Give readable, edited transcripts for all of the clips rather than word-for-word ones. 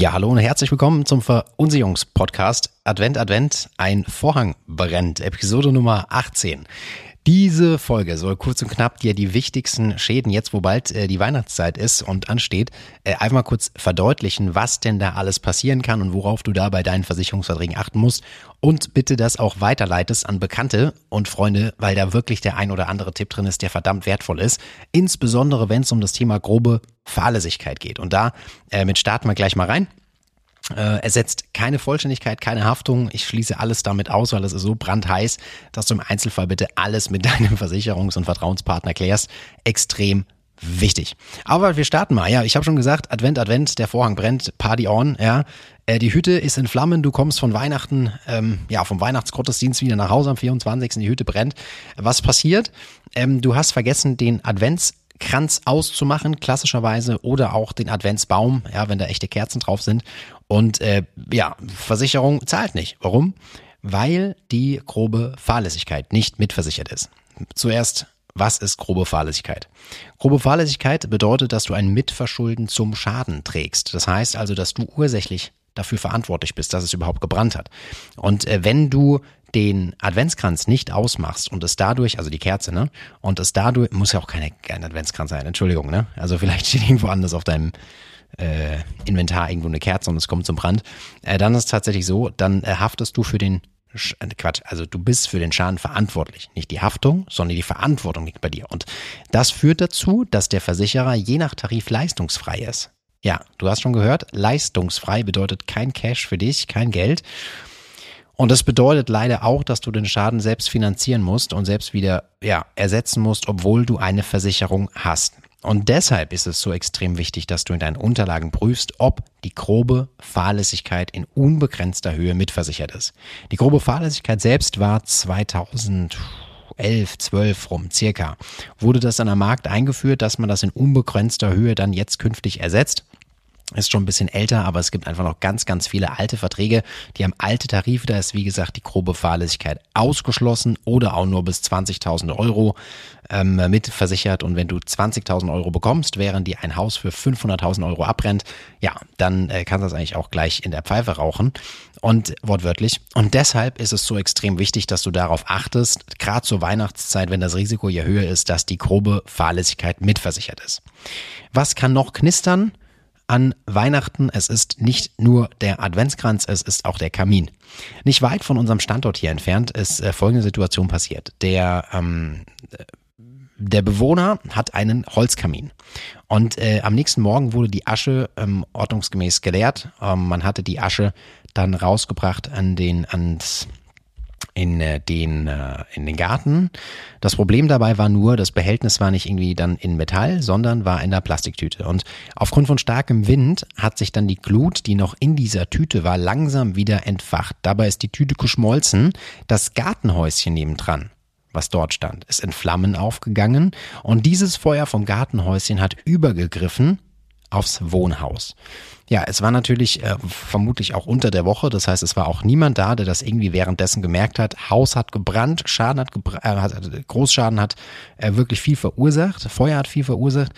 Ja, hallo und herzlich willkommen zum Verunsicherungspodcast Advent, Advent, ein Vorhang brennt, Episode Nummer 18. Diese Folge soll kurz und knapp dir die wichtigsten Schäden jetzt, wo bald die Weihnachtszeit ist und ansteht, einfach mal kurz verdeutlichen, was denn da alles passieren kann und worauf du da bei deinen Versicherungsverträgen achten musst und bitte das auch weiterleitest an Bekannte und Freunde, weil da wirklich der ein oder andere Tipp drin ist, der verdammt wertvoll ist, insbesondere wenn es um das Thema grobe Fahrlässigkeit geht. Und da mit starten wir gleich mal rein. Es setzt keine Vollständigkeit, keine Haftung. Ich schließe alles damit aus, weil es ist so brandheiß, dass du im Einzelfall bitte alles mit deinem Versicherungs- und Vertrauenspartner klärst. Extrem wichtig. Aber wir starten mal. Ja, ich habe schon gesagt, Advent, Advent, der Vorhang brennt, Party on. Ja, die Hütte ist in Flammen. Du kommst von Weihnachten, vom Weihnachtsgottesdienst wieder nach Hause am 24. Die Hütte brennt. Was passiert? Du hast vergessen, den Adventskranz auszumachen, klassischerweise, oder auch den Adventsbaum, ja, wenn da echte Kerzen drauf sind. Und Versicherung zahlt nicht. Warum? Weil die grobe Fahrlässigkeit nicht mitversichert ist. Zuerst, was ist grobe Fahrlässigkeit? Grobe Fahrlässigkeit bedeutet, dass du ein Mitverschulden zum Schaden trägst. Das heißt also, dass du ursächlich dafür verantwortlich bist, dass es überhaupt gebrannt hat. Und wenn du den Adventskranz nicht ausmachst und es dadurch, also die Kerze, ne, und es dadurch, muss ja auch kein Adventskranz sein, Entschuldigung, ne, also vielleicht steht irgendwo anders auf deinem Inventar irgendwo eine Kerze und es kommt zum Brand, dann ist es tatsächlich so, dann haftest du für den du bist für den Schaden verantwortlich. Nicht die Haftung, sondern die Verantwortung liegt bei dir. Und das führt dazu, dass der Versicherer je nach Tarif leistungsfrei ist. Ja, du hast schon gehört, leistungsfrei bedeutet kein Cash für dich, kein Geld. Und das bedeutet leider auch, dass du den Schaden selbst finanzieren musst und selbst wieder ersetzen musst, obwohl du eine Versicherung hast. Und deshalb ist es so extrem wichtig, dass du in deinen Unterlagen prüfst, ob die grobe Fahrlässigkeit in unbegrenzter Höhe mitversichert ist. Die grobe Fahrlässigkeit selbst war 2011, 12 rum, circa, wurde das dann am Markt eingeführt, dass man das in unbegrenzter Höhe dann jetzt künftig ersetzt. Ist schon ein bisschen älter, aber es gibt einfach noch ganz, ganz viele alte Verträge, die haben alte Tarife, da ist wie gesagt die grobe Fahrlässigkeit ausgeschlossen oder auch nur bis 20.000 Euro mitversichert und wenn du 20.000 Euro bekommst, während dir ein Haus für 500.000 Euro abbrennt, ja, dann kannst du das eigentlich auch gleich in der Pfeife rauchen und wortwörtlich und deshalb ist es so extrem wichtig, dass du darauf achtest, gerade zur Weihnachtszeit, wenn das Risiko ja höher ist, dass die grobe Fahrlässigkeit mitversichert ist. Was kann noch knistern? An Weihnachten, es ist nicht nur der Adventskranz, es ist auch der Kamin. Nicht weit von unserem Standort hier entfernt ist folgende Situation passiert. Der Bewohner hat einen Holzkamin und am nächsten Morgen wurde die Asche ordnungsgemäß geleert. Man hatte die Asche dann rausgebracht in den Garten. Das Problem dabei war nur, das Behältnis war nicht irgendwie dann in Metall, sondern war in der Plastiktüte. Und aufgrund von starkem Wind hat sich dann die Glut, die noch in dieser Tüte war, langsam wieder entfacht. Dabei ist die Tüte geschmolzen. Das Gartenhäuschen nebendran, was dort stand, ist in Flammen aufgegangen. Und dieses Feuer vom Gartenhäuschen hat übergegriffen aufs Wohnhaus. Ja, es war natürlich vermutlich auch unter der Woche, das heißt, es war auch niemand da, der das irgendwie währenddessen gemerkt hat. Haus hat gebrannt, Großschaden hat wirklich viel verursacht, Feuer hat viel verursacht.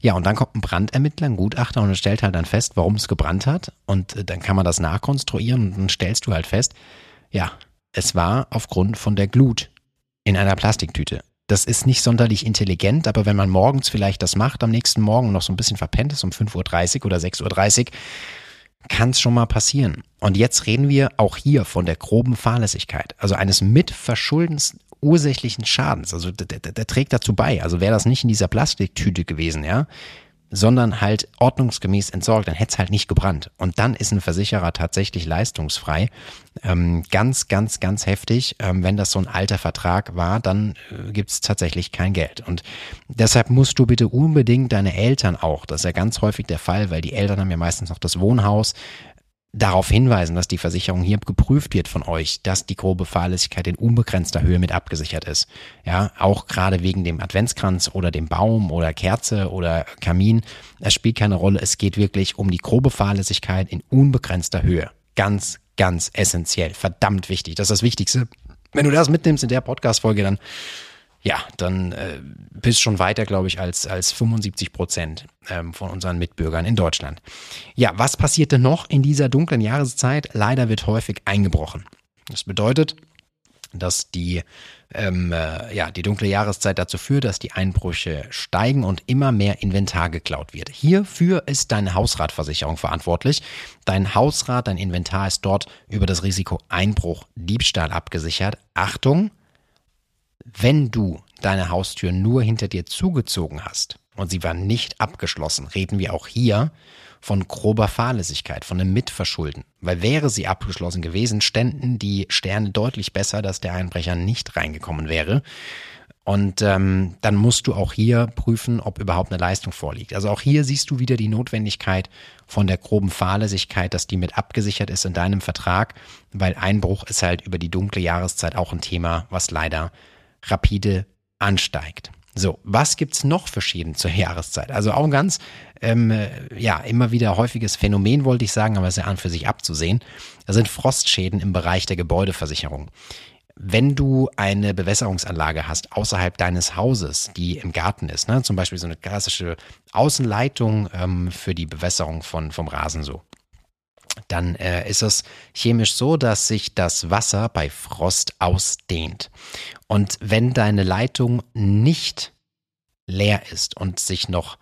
Ja, und dann kommt ein Brandermittler, ein Gutachter und stellt halt dann fest, warum es gebrannt hat und dann kann man das nachkonstruieren und dann stellst du halt fest, ja, es war aufgrund von der Glut in einer Plastiktüte. Das ist nicht sonderlich intelligent, aber wenn man morgens vielleicht das macht, am nächsten Morgen noch so ein bisschen verpennt ist, um 5.30 Uhr oder 6.30 Uhr, kann es schon mal passieren. Und jetzt reden wir auch hier von der groben Fahrlässigkeit, also eines mitverschuldens ursächlichen Schadens. Also der trägt dazu bei, also wäre das nicht in dieser Plastiktüte gewesen, ja, sondern halt ordnungsgemäß entsorgt, dann hätte es halt nicht gebrannt. Und dann ist ein Versicherer tatsächlich leistungsfrei. Ganz, ganz, ganz heftig. Wenn das so ein alter Vertrag war, dann gibt es tatsächlich kein Geld. Und deshalb musst du bitte unbedingt deine Eltern auch, das ist ja ganz häufig der Fall, weil die Eltern haben ja meistens noch das Wohnhaus, darauf hinweisen, dass die Versicherung hier geprüft wird von euch, dass die grobe Fahrlässigkeit in unbegrenzter Höhe mit abgesichert ist. Ja, auch gerade wegen dem Adventskranz oder dem Baum oder Kerze oder Kamin. Es spielt keine Rolle. Es geht wirklich um die grobe Fahrlässigkeit in unbegrenzter Höhe. Ganz, ganz essentiell. Verdammt wichtig. Das ist das Wichtigste. Wenn du das mitnimmst in der Podcast-Folge, dann ja, dann bist schon weiter, glaube ich, als 75% von unseren Mitbürgern in Deutschland. Ja, was passierte noch in dieser dunklen Jahreszeit? Leider wird häufig eingebrochen. Das bedeutet, dass die dunkle Jahreszeit dazu führt, dass die Einbrüche steigen und immer mehr Inventar geklaut wird. Hierfür ist deine Hausratversicherung verantwortlich. Dein Hausrat, dein Inventar ist dort über das Risiko Einbruch, Diebstahl abgesichert. Achtung, wenn du deine Haustür nur hinter dir zugezogen hast und sie war nicht abgeschlossen, reden wir auch hier von grober Fahrlässigkeit, von einem Mitverschulden. Weil wäre sie abgeschlossen gewesen, ständen die Sterne deutlich besser, dass der Einbrecher nicht reingekommen wäre. Und dann musst du auch hier prüfen, ob überhaupt eine Leistung vorliegt. Also auch hier siehst du wieder die Notwendigkeit von der groben Fahrlässigkeit, dass die mit abgesichert ist in deinem Vertrag, weil Einbruch ist halt über die dunkle Jahreszeit auch ein Thema, was leider rapide ansteigt. So, was gibt's noch für Schäden zur Jahreszeit? Also auch ein ganz, immer wieder häufiges Phänomen, wollte ich sagen, aber es ist ja an für sich abzusehen. Das sind Frostschäden im Bereich der Gebäudeversicherung. Wenn du eine Bewässerungsanlage hast außerhalb deines Hauses, die im Garten ist, ne, zum Beispiel so eine klassische Außenleitung für die Bewässerung vom Rasen so, dann ist es chemisch so, dass sich das Wasser bei Frost ausdehnt. Und wenn deine Leitung nicht leer ist und sich noch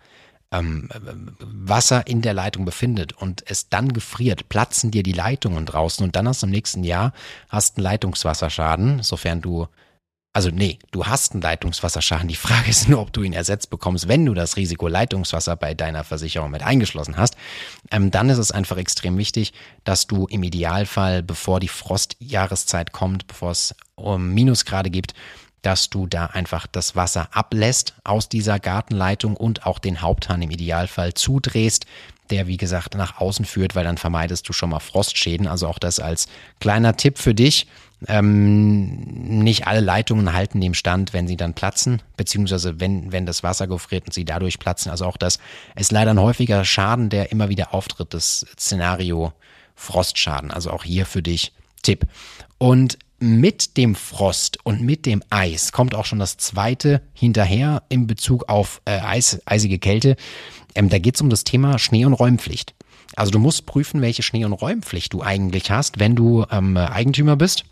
Wasser in der Leitung befindet und es dann gefriert, platzen dir die Leitungen draußen und dann hast du im nächsten Jahr einen Leitungswasserschaden, du hast einen Leitungswasserschaden. Die Frage ist nur, ob du ihn ersetzt bekommst, wenn du das Risiko Leitungswasser bei deiner Versicherung mit eingeschlossen hast. Dann ist es einfach extrem wichtig, dass du im Idealfall, bevor die Frostjahreszeit kommt, bevor es Minusgrade gibt, dass du da einfach das Wasser ablässt aus dieser Gartenleitung und auch den Haupthahn im Idealfall zudrehst, der wie gesagt nach außen führt, weil dann vermeidest du schon mal Frostschäden. Also auch das als kleiner Tipp für dich. Nicht alle Leitungen halten dem Stand, wenn sie dann platzen, beziehungsweise wenn das Wasser gefriert und sie dadurch platzen. Also auch das ist leider ein häufiger Schaden, der immer wieder auftritt, das Szenario Frostschaden. Also auch hier für dich Tipp. Und mit dem Frost und mit dem Eis kommt auch schon das zweite hinterher in Bezug auf eisige Kälte. Da geht es um das Thema Schnee- und Räumpflicht. Also du musst prüfen, welche Schnee- und Räumpflicht du eigentlich hast, wenn du Eigentümer bist.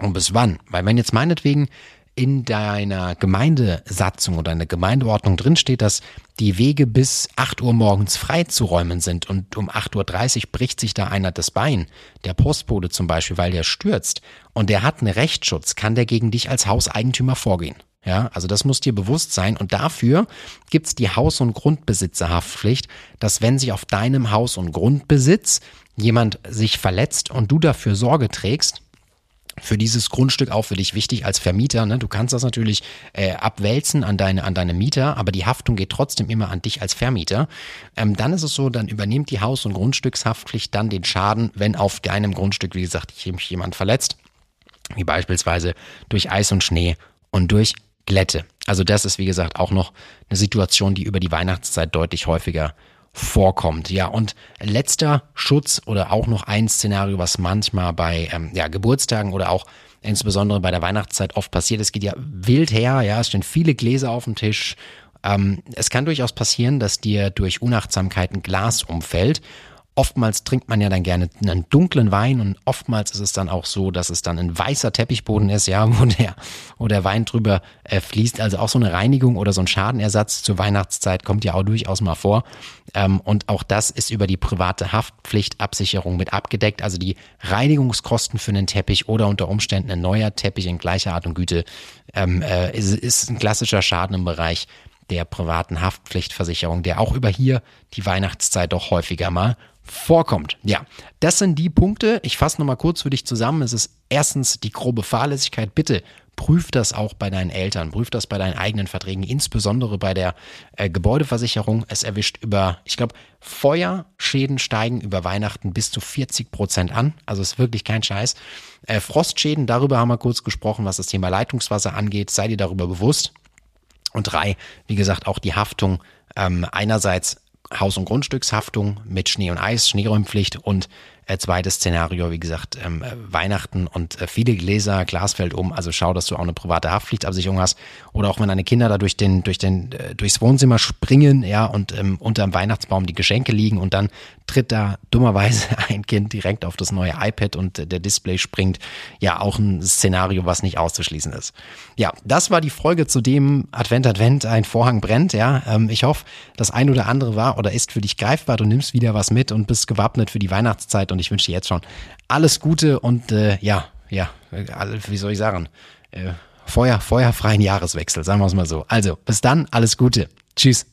Und bis wann? Weil wenn jetzt meinetwegen in deiner Gemeindesatzung oder in der Gemeindeordnung drinsteht, dass die Wege bis 8 Uhr morgens frei zu räumen sind und um 8.30 Uhr bricht sich da einer das Bein, der Postbote zum Beispiel, weil der stürzt und der hat einen Rechtsschutz, kann der gegen dich als Hauseigentümer vorgehen. Ja, also das muss dir bewusst sein und dafür gibt's die Haus- und Grundbesitzerhaftpflicht, dass wenn sich auf deinem Haus- und Grundbesitz jemand sich verletzt und du dafür Sorge trägst, für dieses Grundstück auch für dich wichtig als Vermieter, ne? Du kannst das natürlich abwälzen an deine Mieter, aber die Haftung geht trotzdem immer an dich als Vermieter. Dann ist es so, dann übernimmt die Haus- und Grundstückshaftpflicht dann den Schaden, wenn auf deinem Grundstück, wie gesagt, jemand verletzt, wie beispielsweise durch Eis und Schnee und durch Glätte. Also das ist, wie gesagt, auch noch eine Situation, die über die Weihnachtszeit deutlich häufiger vorkommt. Ja, und letzter Schutz oder auch noch ein Szenario, was manchmal bei Geburtstagen oder auch insbesondere bei der Weihnachtszeit oft passiert. Es geht ja wild her, ja, es stehen viele Gläser auf dem Tisch. Es kann durchaus passieren, dass dir durch Unachtsamkeit ein Glas umfällt. Oftmals trinkt man ja dann gerne einen dunklen Wein und oftmals ist es dann auch so, dass es dann ein weißer Teppichboden ist, ja, wo der Wein drüber fließt. Also auch so eine Reinigung oder so ein Schadenersatz zur Weihnachtszeit kommt ja auch durchaus mal vor. Und auch das ist über die private Haftpflichtabsicherung mit abgedeckt. Also die Reinigungskosten für einen Teppich oder unter Umständen ein neuer Teppich in gleicher Art und Güte ist ein klassischer Schaden im Bereich der privaten Haftpflichtversicherung, der auch über hier die Weihnachtszeit doch häufiger mal vorkommt. Ja, das sind die Punkte. Ich fasse nochmal kurz für dich zusammen. Es ist erstens die grobe Fahrlässigkeit. Bitte prüf das auch bei deinen Eltern, prüf das bei deinen eigenen Verträgen, insbesondere bei der Gebäudeversicherung. Es erwischt Feuerschäden steigen über Weihnachten bis zu 40% an. Also ist wirklich kein Scheiß. Frostschäden, darüber haben wir kurz gesprochen, was das Thema Leitungswasser angeht. Sei dir darüber bewusst. Und 3, wie gesagt, auch die Haftung einerseits Haus- und Grundstückshaftung mit Schnee und Eis, Schneeräumpflicht und Zweites Szenario, wie gesagt, Weihnachten und viele Gläser, Glas fällt um. Also schau, dass du auch eine private Haftpflichtabsicherung hast. Oder auch wenn deine Kinder da durchs Wohnzimmer springen, ja, und unterm Weihnachtsbaum die Geschenke liegen und dann tritt da dummerweise ein Kind direkt auf das neue iPad und der Display springt. Ja, auch ein Szenario, was nicht auszuschließen ist. Ja, das war die Folge zu dem Advent, ein Vorhang brennt, ja. Ich hoffe, das ein oder andere war oder ist für dich greifbar. Du nimmst wieder was mit und bist gewappnet für die Weihnachtszeit. Und ich wünsche dir jetzt schon alles Gute und wie soll ich sagen, feuerfreien Jahreswechsel, sagen wir es mal so. Also, bis dann, alles Gute. Tschüss.